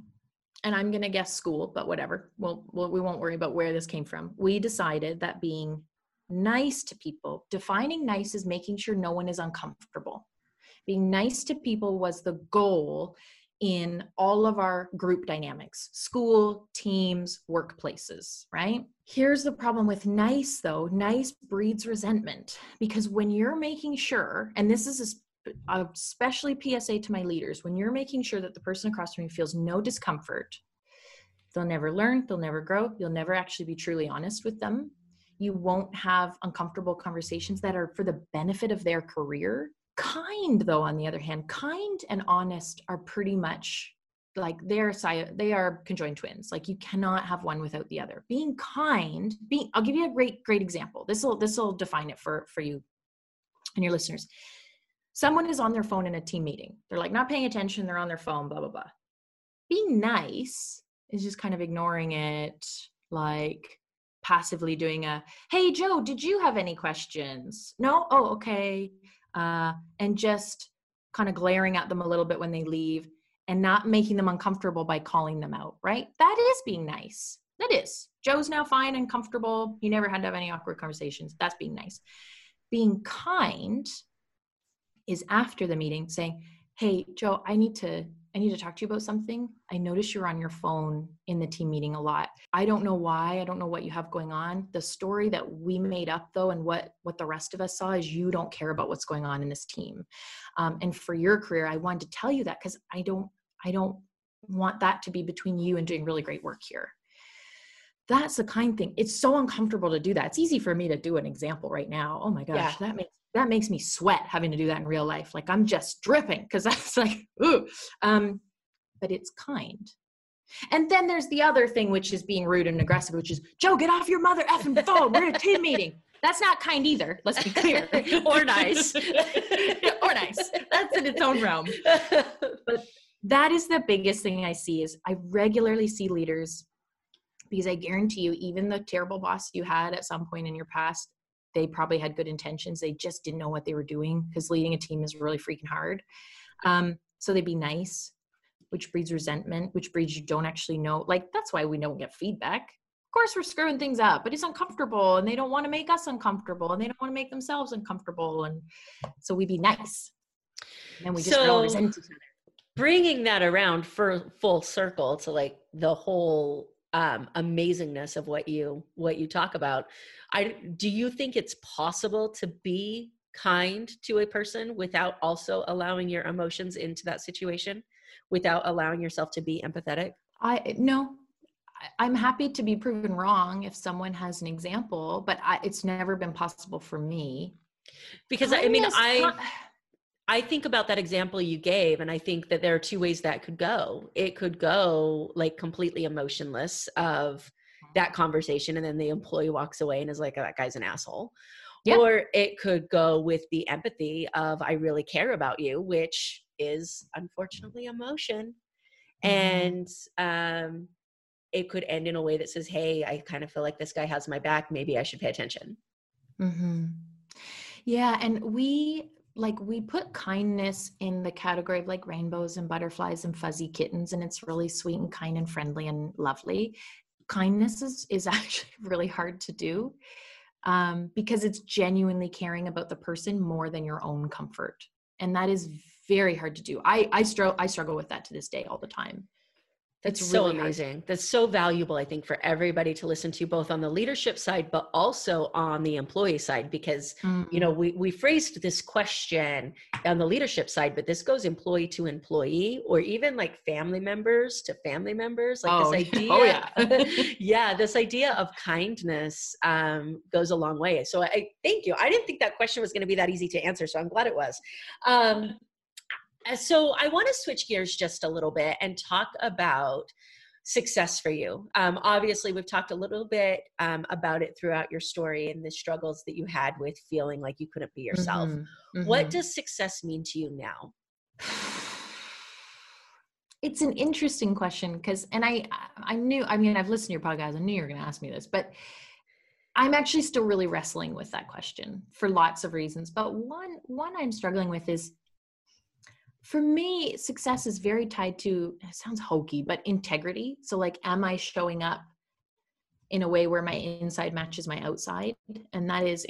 and I'm going to guess school, but whatever, we won't worry about where this came from. We decided that being nice to people, defining nice as making sure no one is uncomfortable. Being nice to people was the goal in all of our group dynamics, school, teams, workplaces, right? Here's the problem with nice though. Nice breeds resentment, because when you're making sure, and this is especially PSA to my leaders, when you're making sure that the person across from you feels no discomfort, they'll never learn, they'll never grow, you'll never actually be truly honest with them. You won't have uncomfortable conversations that are for the benefit of their career. Kind though, on the other hand, kind and honest are pretty much like they are conjoined twins. Like, you cannot have one without the other. Being kind, I'll give you a great example. This will define it for you and your listeners. Someone is on their phone in a team meeting. They're like not paying attention. They're on their phone, blah, blah, blah. Being nice is just kind of ignoring it, like passively doing a, hey, Joe, did you have any questions? No? Oh, okay. And just kind of glaring at them a little bit when they leave and not making them uncomfortable by calling them out, right? That is being nice. That is. Joe's now fine and comfortable. You never had to have any awkward conversations. That's being nice. Being kind is after the meeting saying, hey, Joe, I need to talk to you about something. I notice you're on your phone in the team meeting a lot. I don't know why. I don't know what you have going on. The story that we made up though, and what the rest of us saw, is you don't care about what's going on in this team. And for your career, I wanted to tell you that because I don't want that to be between you and doing really great work here. That's the kind thing. It's so uncomfortable to do that. It's easy for me to do an example right now. Oh my gosh, that makes me sweat having to do that in real life. Like, I'm just dripping because that's like, ooh. But it's kind. And then there's the other thing, which is being rude and aggressive, which is, Joe, get off your mother effing phone. We're in a team meeting. That's not kind either. Let's be clear. Or nice. Or nice. That's in its own realm. But that is the biggest thing I see, is I regularly see leaders, because I guarantee you, even the terrible boss you had at some point in your past, they probably had good intentions. They just didn't know what they were doing, because leading a team is really freaking hard. So they'd be nice, which breeds resentment, which breeds you don't actually know. Like, that's why we don't get feedback. course we're screwing things up, but it's uncomfortable and they don't want to make us uncomfortable and they don't want to make themselves uncomfortable. And so we be nice. And then we just don't resent each other. Bringing that around for full circle to like the whole amazingness of what you talk about. Do you think it's possible to be kind to a person without also allowing your emotions into that situation, without allowing yourself to be empathetic? No. I'm happy to be proven wrong if someone has an example, but it's never been possible for me. Because I think about that example you gave, and I think that there are two ways that could go. It could go like completely emotionless of that conversation, and then the employee walks away and is like, oh, that guy's an asshole. Yep. Or it could go with the empathy of, I really care about you, which is unfortunately emotion. Mm-hmm. And it could end in a way that says, hey, I kind of feel like this guy has my back. Maybe I should pay attention. Mm-hmm. Yeah. And we put kindness in the category of like rainbows and butterflies and fuzzy kittens, and it's really sweet and kind and friendly and lovely. Kindness is actually really hard to do because it's genuinely caring about the person more than your own comfort. And that is very hard to do. I struggle with that to this day all the time. That's so really amazing. Hard. That's so valuable, I think, for everybody to listen to, both on the leadership side, but also on the employee side, because, we phrased this question on the leadership side, but this goes employee to employee, or even like family members to family members. Like this idea. Oh, yeah. Yeah. This idea of kindness goes a long way. So I thank you. I didn't think that question was going to be that easy to answer, so I'm glad it was. So I want to switch gears just a little bit and talk about success for you. Obviously, we've talked a little bit about it throughout your story and the struggles that you had with feeling like you couldn't be yourself. Mm-hmm. Mm-hmm. What does success mean to you now? It's an interesting question I've listened to your podcast. I knew you were going to ask me this, but I'm actually still really wrestling with that question for lots of reasons. But one I'm struggling with is, for me, success is very tied to, it sounds hokey, but integrity. So like, am I showing up in a way where my inside matches my outside? And that is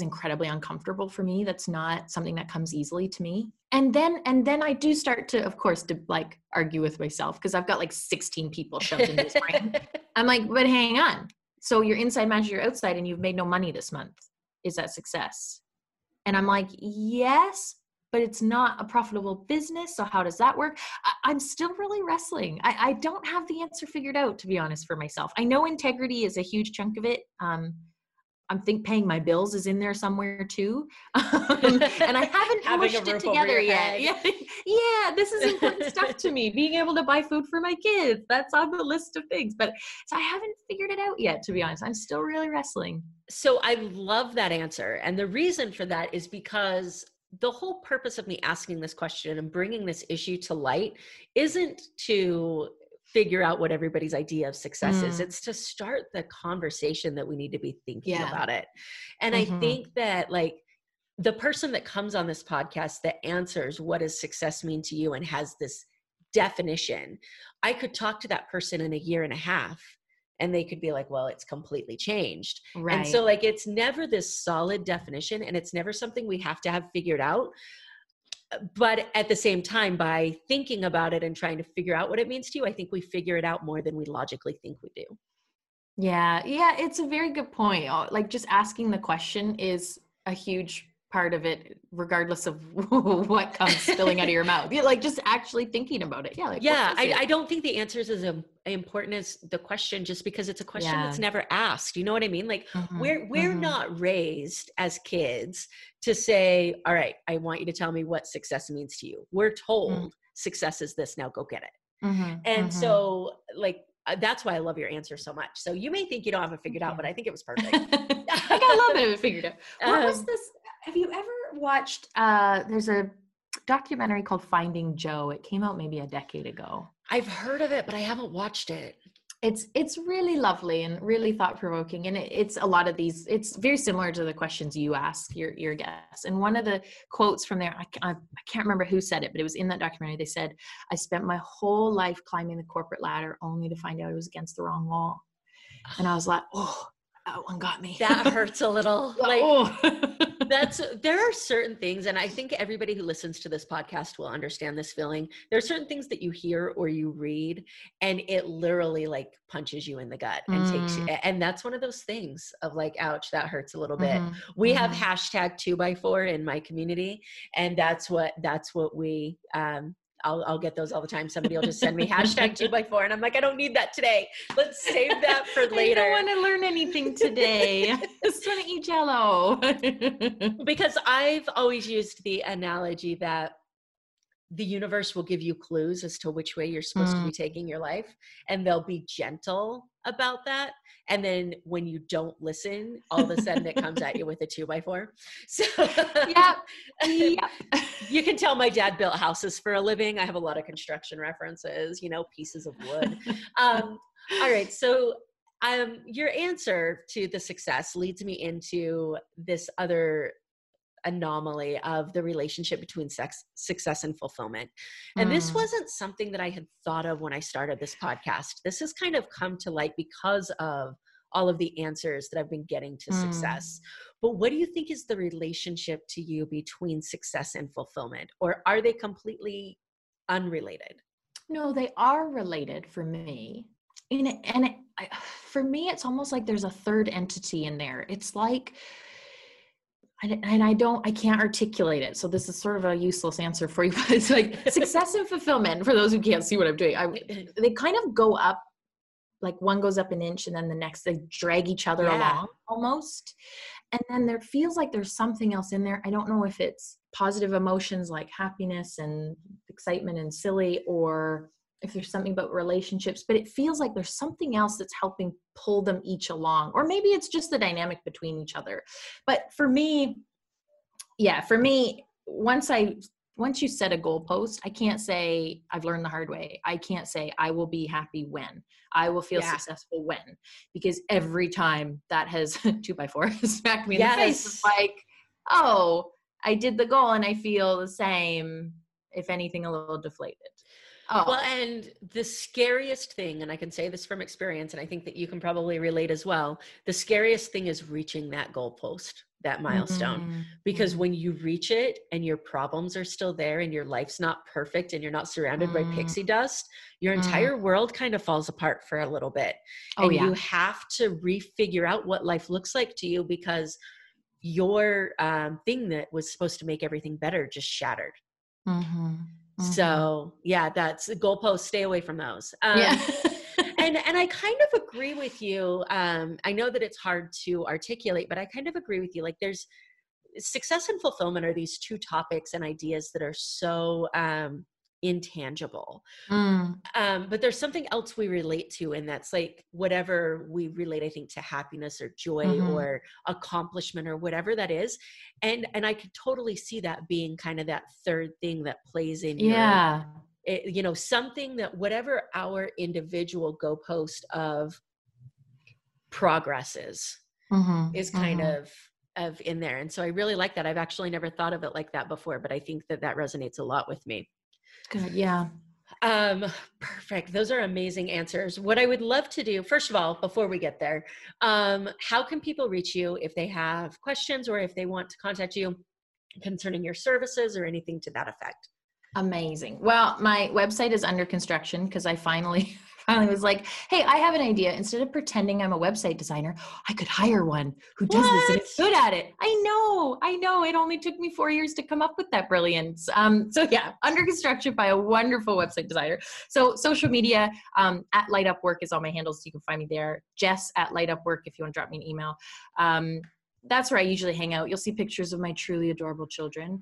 incredibly uncomfortable for me. That's not something that comes easily to me. And then I do start to, of course, to like argue with myself because I've got like 16 people shoved in this brain. I'm like, but hang on. So your inside matches your outside and you've made no money this month. Is that success? And I'm like, yes, but it's not a profitable business. So how does that work? I'm still really wrestling. I don't have the answer figured out, to be honest, for myself. I know integrity is a huge chunk of it. I think paying my bills is in there somewhere too. And I haven't pushed it together yet. Yeah, this is important stuff to me. Being able to buy food for my kids, that's on the list of things. But so I haven't figured it out yet, to be honest. I'm still really wrestling. So I love that answer. And the reason for that is because the whole purpose of me asking this question and bringing this issue to light isn't to figure out what everybody's idea of success is. It's to start the conversation that we need to be thinking about it. And I think that like the person that comes on this podcast that answers what does success mean to you and has this definition, I could talk to that person in a year and a half and they could be like, well, it's completely changed. Right. And so like, it's never this solid definition and it's never something we have to have figured out. But at the same time, by thinking about it and trying to figure out what it means to you, I think we figure it out more than we logically think we do. Yeah. Yeah. It's a very good point. Like just asking the question is a huge part of it, regardless of what comes spilling out of your mouth. You're like just actually thinking about it. Yeah. Like, yeah. I don't think the answer is as important as the question, just because it's a question that's never asked. You know what I mean? Like we're not raised as kids to say, all right, I want you to tell me what success means to you. We're told success is this, now go get it. So like, that's why I love your answer so much. So you may think you don't have it figured out, but I think it was perfect. I got a little bit of it figured out. What was this? Have you ever watched, there's a documentary called Finding Joe. It came out maybe a decade ago. I've heard of it, but I haven't watched it. It's really lovely and really thought-provoking. And it's a lot of these, it's very similar to the questions you ask your guests. And one of the quotes from there, I can't remember who said it, but it was in that documentary. They said, I spent my whole life climbing the corporate ladder only to find out it was against the wrong wall. And I was like, oh, that one got me. That hurts a little. Like, oh. There are certain things, and I think everybody who listens to this podcast will understand this feeling. There are certain things that you hear or you read, and it literally like punches you in the gut and takes you. And that's one of those things of like, ouch, that hurts a little bit. We have hashtag 2x4 in my community, and that's what we, I'll get those all the time. Somebody will just send me hashtag 2x4. And I'm like, I don't need that today. Let's save that for later. I don't want to learn anything today. I just want to eat Jell-O. Because I've always used the analogy that the universe will give you clues as to which way you're supposed to be taking your life. And they'll be gentle about that. And then when you don't listen, all of a sudden it comes at you with a 2x4. So yep. You can tell my dad built houses for a living. I have a lot of construction references, pieces of wood. All right. So your answer to the success leads me into this other anomaly of the relationship between success and fulfillment. And this wasn't something that I had thought of when I started this podcast. This has kind of come to light because of all of the answers that I've been getting to success. But what do you think is the relationship to you between success and fulfillment? Or are they completely unrelated? No, they are related for me. For me, it's almost like there's a third entity in there. It's like, and I can't articulate it. So this is sort of a useless answer for you, but it's like success and fulfillment, for those who can't see what I'm doing, they kind of go up, like one goes up an inch and then the next, they drag each other along almost. And then there feels like there's something else in there. I don't know if it's positive emotions like happiness and excitement and silly, or if there's something about relationships, but it feels like there's something else that's helping pull them each along, or maybe it's just the dynamic between each other. But for me, once you set a goalpost, I can't say I've learned the hard way. I can't say I will be happy when, I will feel successful when, because every time that has 2x4 smacked me in the face, it's like, oh, I did the goal and I feel the same, if anything, a little deflated. Oh. Well, and the scariest thing, and I can say this from experience, and I think that you can probably relate as well, the scariest thing is reaching that goalpost, that milestone, because when you reach it and your problems are still there and your life's not perfect and you're not surrounded by pixie dust, your entire world kind of falls apart for a little bit. And you have to refigure out what life looks like to you, because your thing that was supposed to make everything better just shattered. So that's the goalposts. Stay away from those. And I kind of agree with you. I know that it's hard to articulate, but I kind of agree with you. Like, there's success and fulfillment are these two topics and ideas that are so intangible. But there's something else we relate to, and that's like whatever we relate, I think, to happiness or joy or accomplishment or whatever that is. And I could totally see that being kind of that third thing that plays in something that whatever our individual goalpost of progress is kind of in there. And so I really like that. I've actually never thought of it like that before, but I think that resonates a lot with me. Good. Yeah. Perfect. Those are amazing answers. What I would love to do, first of all, before we get there, how can people reach you if they have questions or if they want to contact you concerning your services or anything to that effect? Amazing. Well, my website is under construction because I finally was like, hey, I have an idea. Instead of pretending I'm a website designer, I could hire one who does this and is good at it. I know. It only took me 4 years to come up with that brilliance. Under construction by a wonderful website designer. So social media, at LightUpWork is all my handles. So you can find me there. Jess at LightUpWork if you want to drop me an email. That's where I usually hang out. You'll see pictures of my truly adorable children.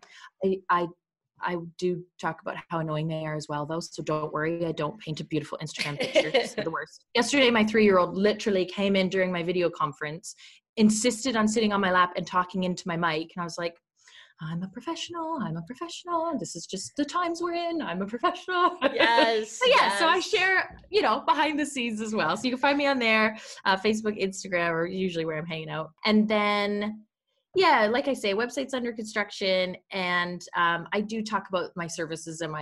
I do talk about how annoying they are as well, though. So don't worry. I don't paint a beautiful Instagram picture. It's the worst. Yesterday, my 3-year-old literally came in during my video conference, insisted on sitting on my lap and talking into my mic. And I was like, I'm a professional. This is just the times we're in. I'm a professional. Yes. So I share, behind the scenes as well. So you can find me on there, Facebook, Instagram, or usually where I'm hanging out. And then Yeah, like I say, website's under construction, and I do talk about my services in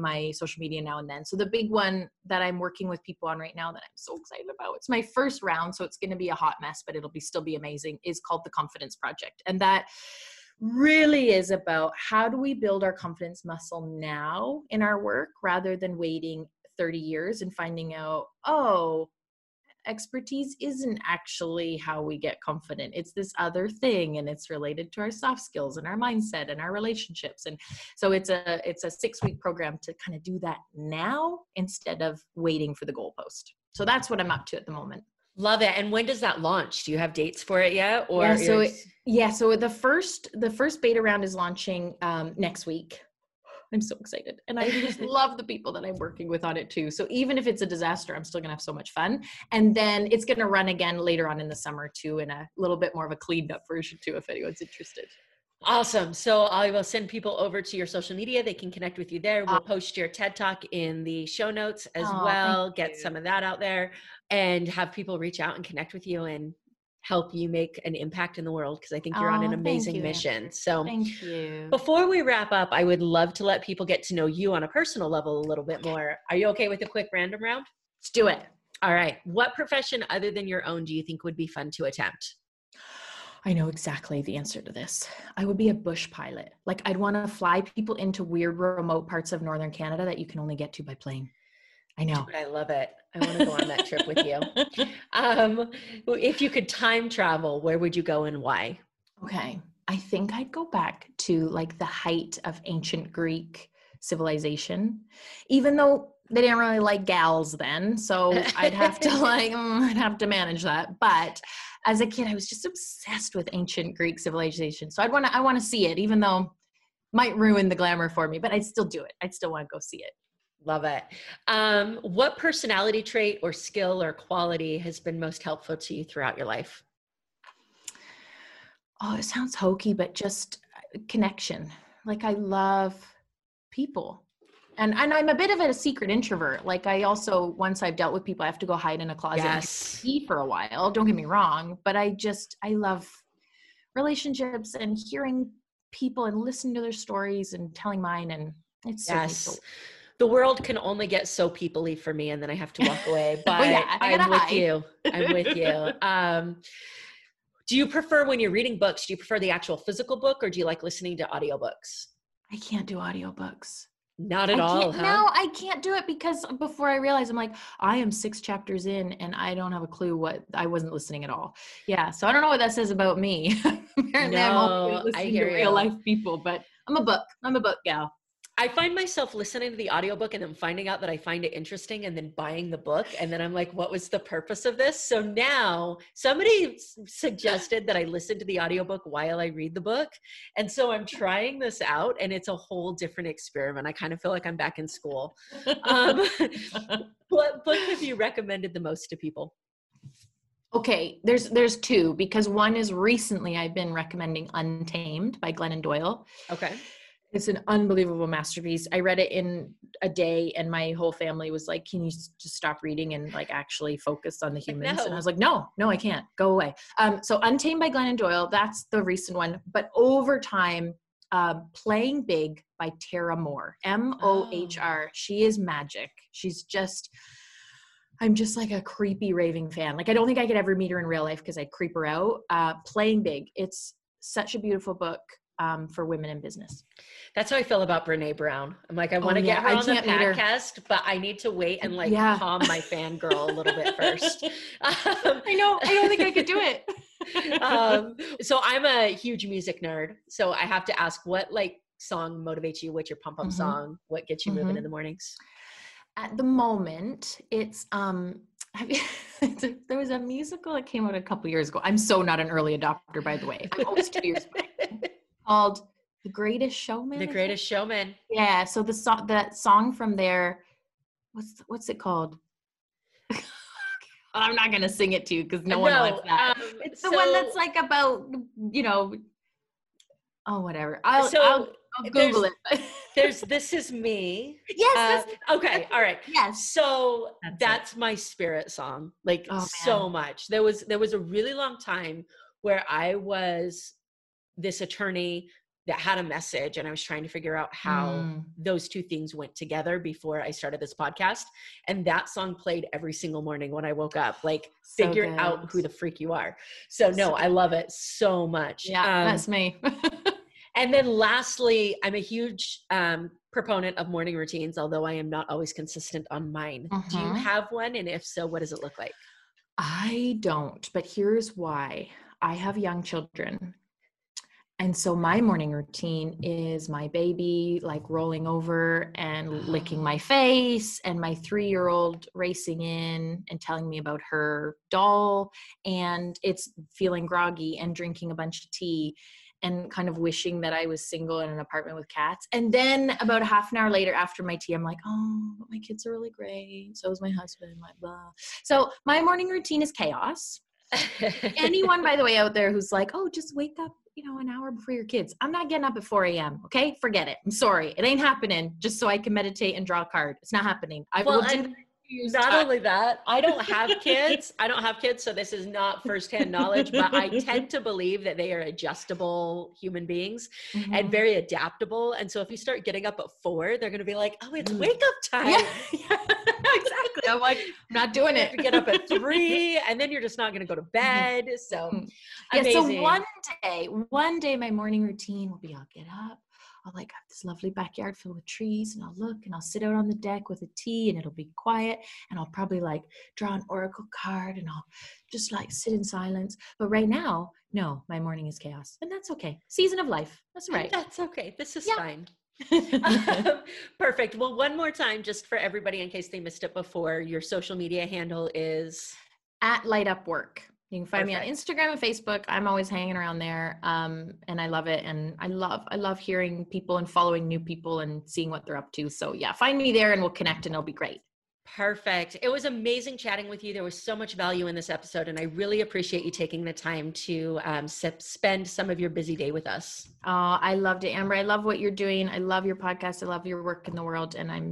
my social media now and then. So the big one that I'm working with people on right now that I'm so excited about, it's my first round, so it's going to be a hot mess, but it'll still be amazing, is called The Confidence Project. And that really is about how do we build our confidence muscle now in our work rather than waiting 30 years and finding out, oh, expertise isn't actually how we get confident. It's this other thing, and it's related to our soft skills and our mindset and our relationships. And so it's a 6-week program to kind of do that now instead of waiting for the goalpost. So that's what I'm up to at the moment. Love it. And when does that launch? Do you have dates for it yet? Or yeah, so the first beta round is launching next week. I'm so excited. And I just love the people that I'm working with on it too. So even if it's a disaster, I'm still going to have so much fun. And then it's going to run again later on in the summer too, in a little bit more of a cleaned up version too, if anyone's interested. Awesome. So I will send people over to your social media. They can connect with you there. We'll post your TED Talk in the show notes as well. Get some of that out there and have people reach out and connect with you and help you make an impact in the world, because I think you're on an amazing mission. So thank you. Before we wrap up, I would love to let people get to know you on a personal level a little bit more. Are you okay with a quick random round? Let's do it. All right. What profession other than your own do you think would be fun to attempt? I know exactly the answer to this. I would be a bush pilot. Like, I'd want to fly people into weird remote parts of Northern Canada that you can only get to by plane. I know. I love it. I want to go on that trip with you. If you could time travel, where would you go and why? Okay. I think I'd go back to like the height of ancient Greek civilization, even though they didn't really like gals then. So I'd have to I'd have to manage that. But as a kid, I was just obsessed with ancient Greek civilization. So I want to see it, even though it might ruin the glamour for me, but I'd still do it. I'd still want to go see it. Love it. What personality trait or skill or quality has been most helpful to you throughout your life? Oh, it sounds hokey, but just connection. Like, I love people. And I'm a bit of a secret introvert. Like, I also, once I've dealt with people, I have to go hide in a closet and pee for a while. Don't get me wrong, but I love relationships and hearing people and listening to their stories and telling mine. And it's so cool. The world can only get so people-y for me, and then I have to walk away, but I'm with you. Do you prefer, when you're reading books, do you prefer the actual physical book, or do you like listening to audiobooks? I can't do audiobooks. Not at all, huh? No, I can't do it, because before I realized, I'm like, I am 6 chapters in and I don't have a clue what, I wasn't listening at all. Yeah, so I don't know what that says about me. Apparently I'm always listening to real life people, but I'm a book gal. I find myself listening to the audiobook and then finding out that I find it interesting and then buying the book. And then I'm like, what was the purpose of this? So now somebody suggested that I listen to the audiobook while I read the book. And so I'm trying this out, and it's a whole different experiment. I kind of feel like I'm back in school. What book have you recommended the most to people? Okay, there's two, because one is recently I've been recommending Untamed by Glennon Doyle. Okay. It's an unbelievable masterpiece. I read it in a day, and my whole family was like, can you just stop reading and like actually focus on the humans? No. And I was like, no, I can't. Go away. So Untamed by Glennon Doyle, that's the recent one. But over time, Playing Big by Tara Mohr, M-O-H-R. Oh. She is magic. She's just... I'm just like a creepy raving fan. Like, I don't think I could ever meet her in real life because I creep her out. Playing Big. It's such a beautiful book. For women in business. That's how I feel about Brene Brown. I'm like, I want to get her on the podcast, but I need to wait and like calm my fangirl a little bit first. I know. I don't think I could do it. So I'm a huge music nerd. So I have to ask, what like song motivates you? What's your pump up song? What gets you moving in the mornings? At the moment, it's, there was a musical that came out a couple years ago. I'm so not an early adopter, by the way. I'm always 2 years behind. Called The Greatest Showman. The Greatest Showman. Yeah. So the song from there, what's it called? Well, I'm not gonna sing it to you because no one wants that. It's the one that's like about, whatever. I'll Google it. There's This Is Me. Yes. Okay. All right. Yes. So that's my spirit song. Like, so much. There was a really long time where I was this attorney that had a message, and I was trying to figure out how those two things went together before I started this podcast. And that song played every single morning when I woke up, like so figured good. Out who the freak you are. So no, I love it so much. Yeah, that's me. And then lastly, I'm a huge proponent of morning routines, although I am not always consistent on mine. Uh-huh. Do you have one? And if so, what does it look like? I don't, but here's why. I have young children. And so my morning routine is my baby like rolling over and licking my face, and my 3-year-old racing in and telling me about her doll, and it's feeling groggy and drinking a bunch of tea and kind of wishing that I was single in an apartment with cats. And then about half an hour later after my tea, I'm like, oh, but my kids are really great. So is my husband, like, blah. So my morning routine is chaos. Anyone, by the way, out there who's like, oh, just wake up, you know, an hour before your kids. I'm not getting up at 4 a.m. Okay. Forget it. I'm sorry. It ain't happening just so I can meditate and draw a card. It's not happening. Not only that, I don't have kids. So this is not firsthand knowledge, but I tend to believe that they are adjustable human beings and very adaptable. And so if you start getting up at 4, they're going to be like, oh, it's wake up time. Yeah. Exactly. I'm like, I'm not doing it. You get up at 3 and then you're just not going to go to bed. So amazing. So one day my morning routine will be, I'll get up. I'll like have this lovely backyard filled with trees, and I'll look and I'll sit out on the deck with a tea, and it'll be quiet, and I'll probably like draw an oracle card, and I'll just like sit in silence. But right now, no, my morning is chaos, and that's okay. Season of life. That's right. That's okay. This is fine. Perfect. Well, one more time, just for everybody in case they missed it before, your social media handle is @LightUpWork. You can find me on Instagram and Facebook. I'm always hanging around there. And I love it. And I love hearing people and following new people and seeing what they're up to. So yeah, find me there and we'll connect and it'll be great. Perfect. It was amazing chatting with you. There was so much value in this episode, and I really appreciate you taking the time to spend some of your busy day with us. Oh, I loved it, Amber. I love what you're doing. I love your podcast. I love your work in the world. And I'm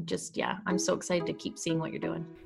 so excited to keep seeing what you're doing.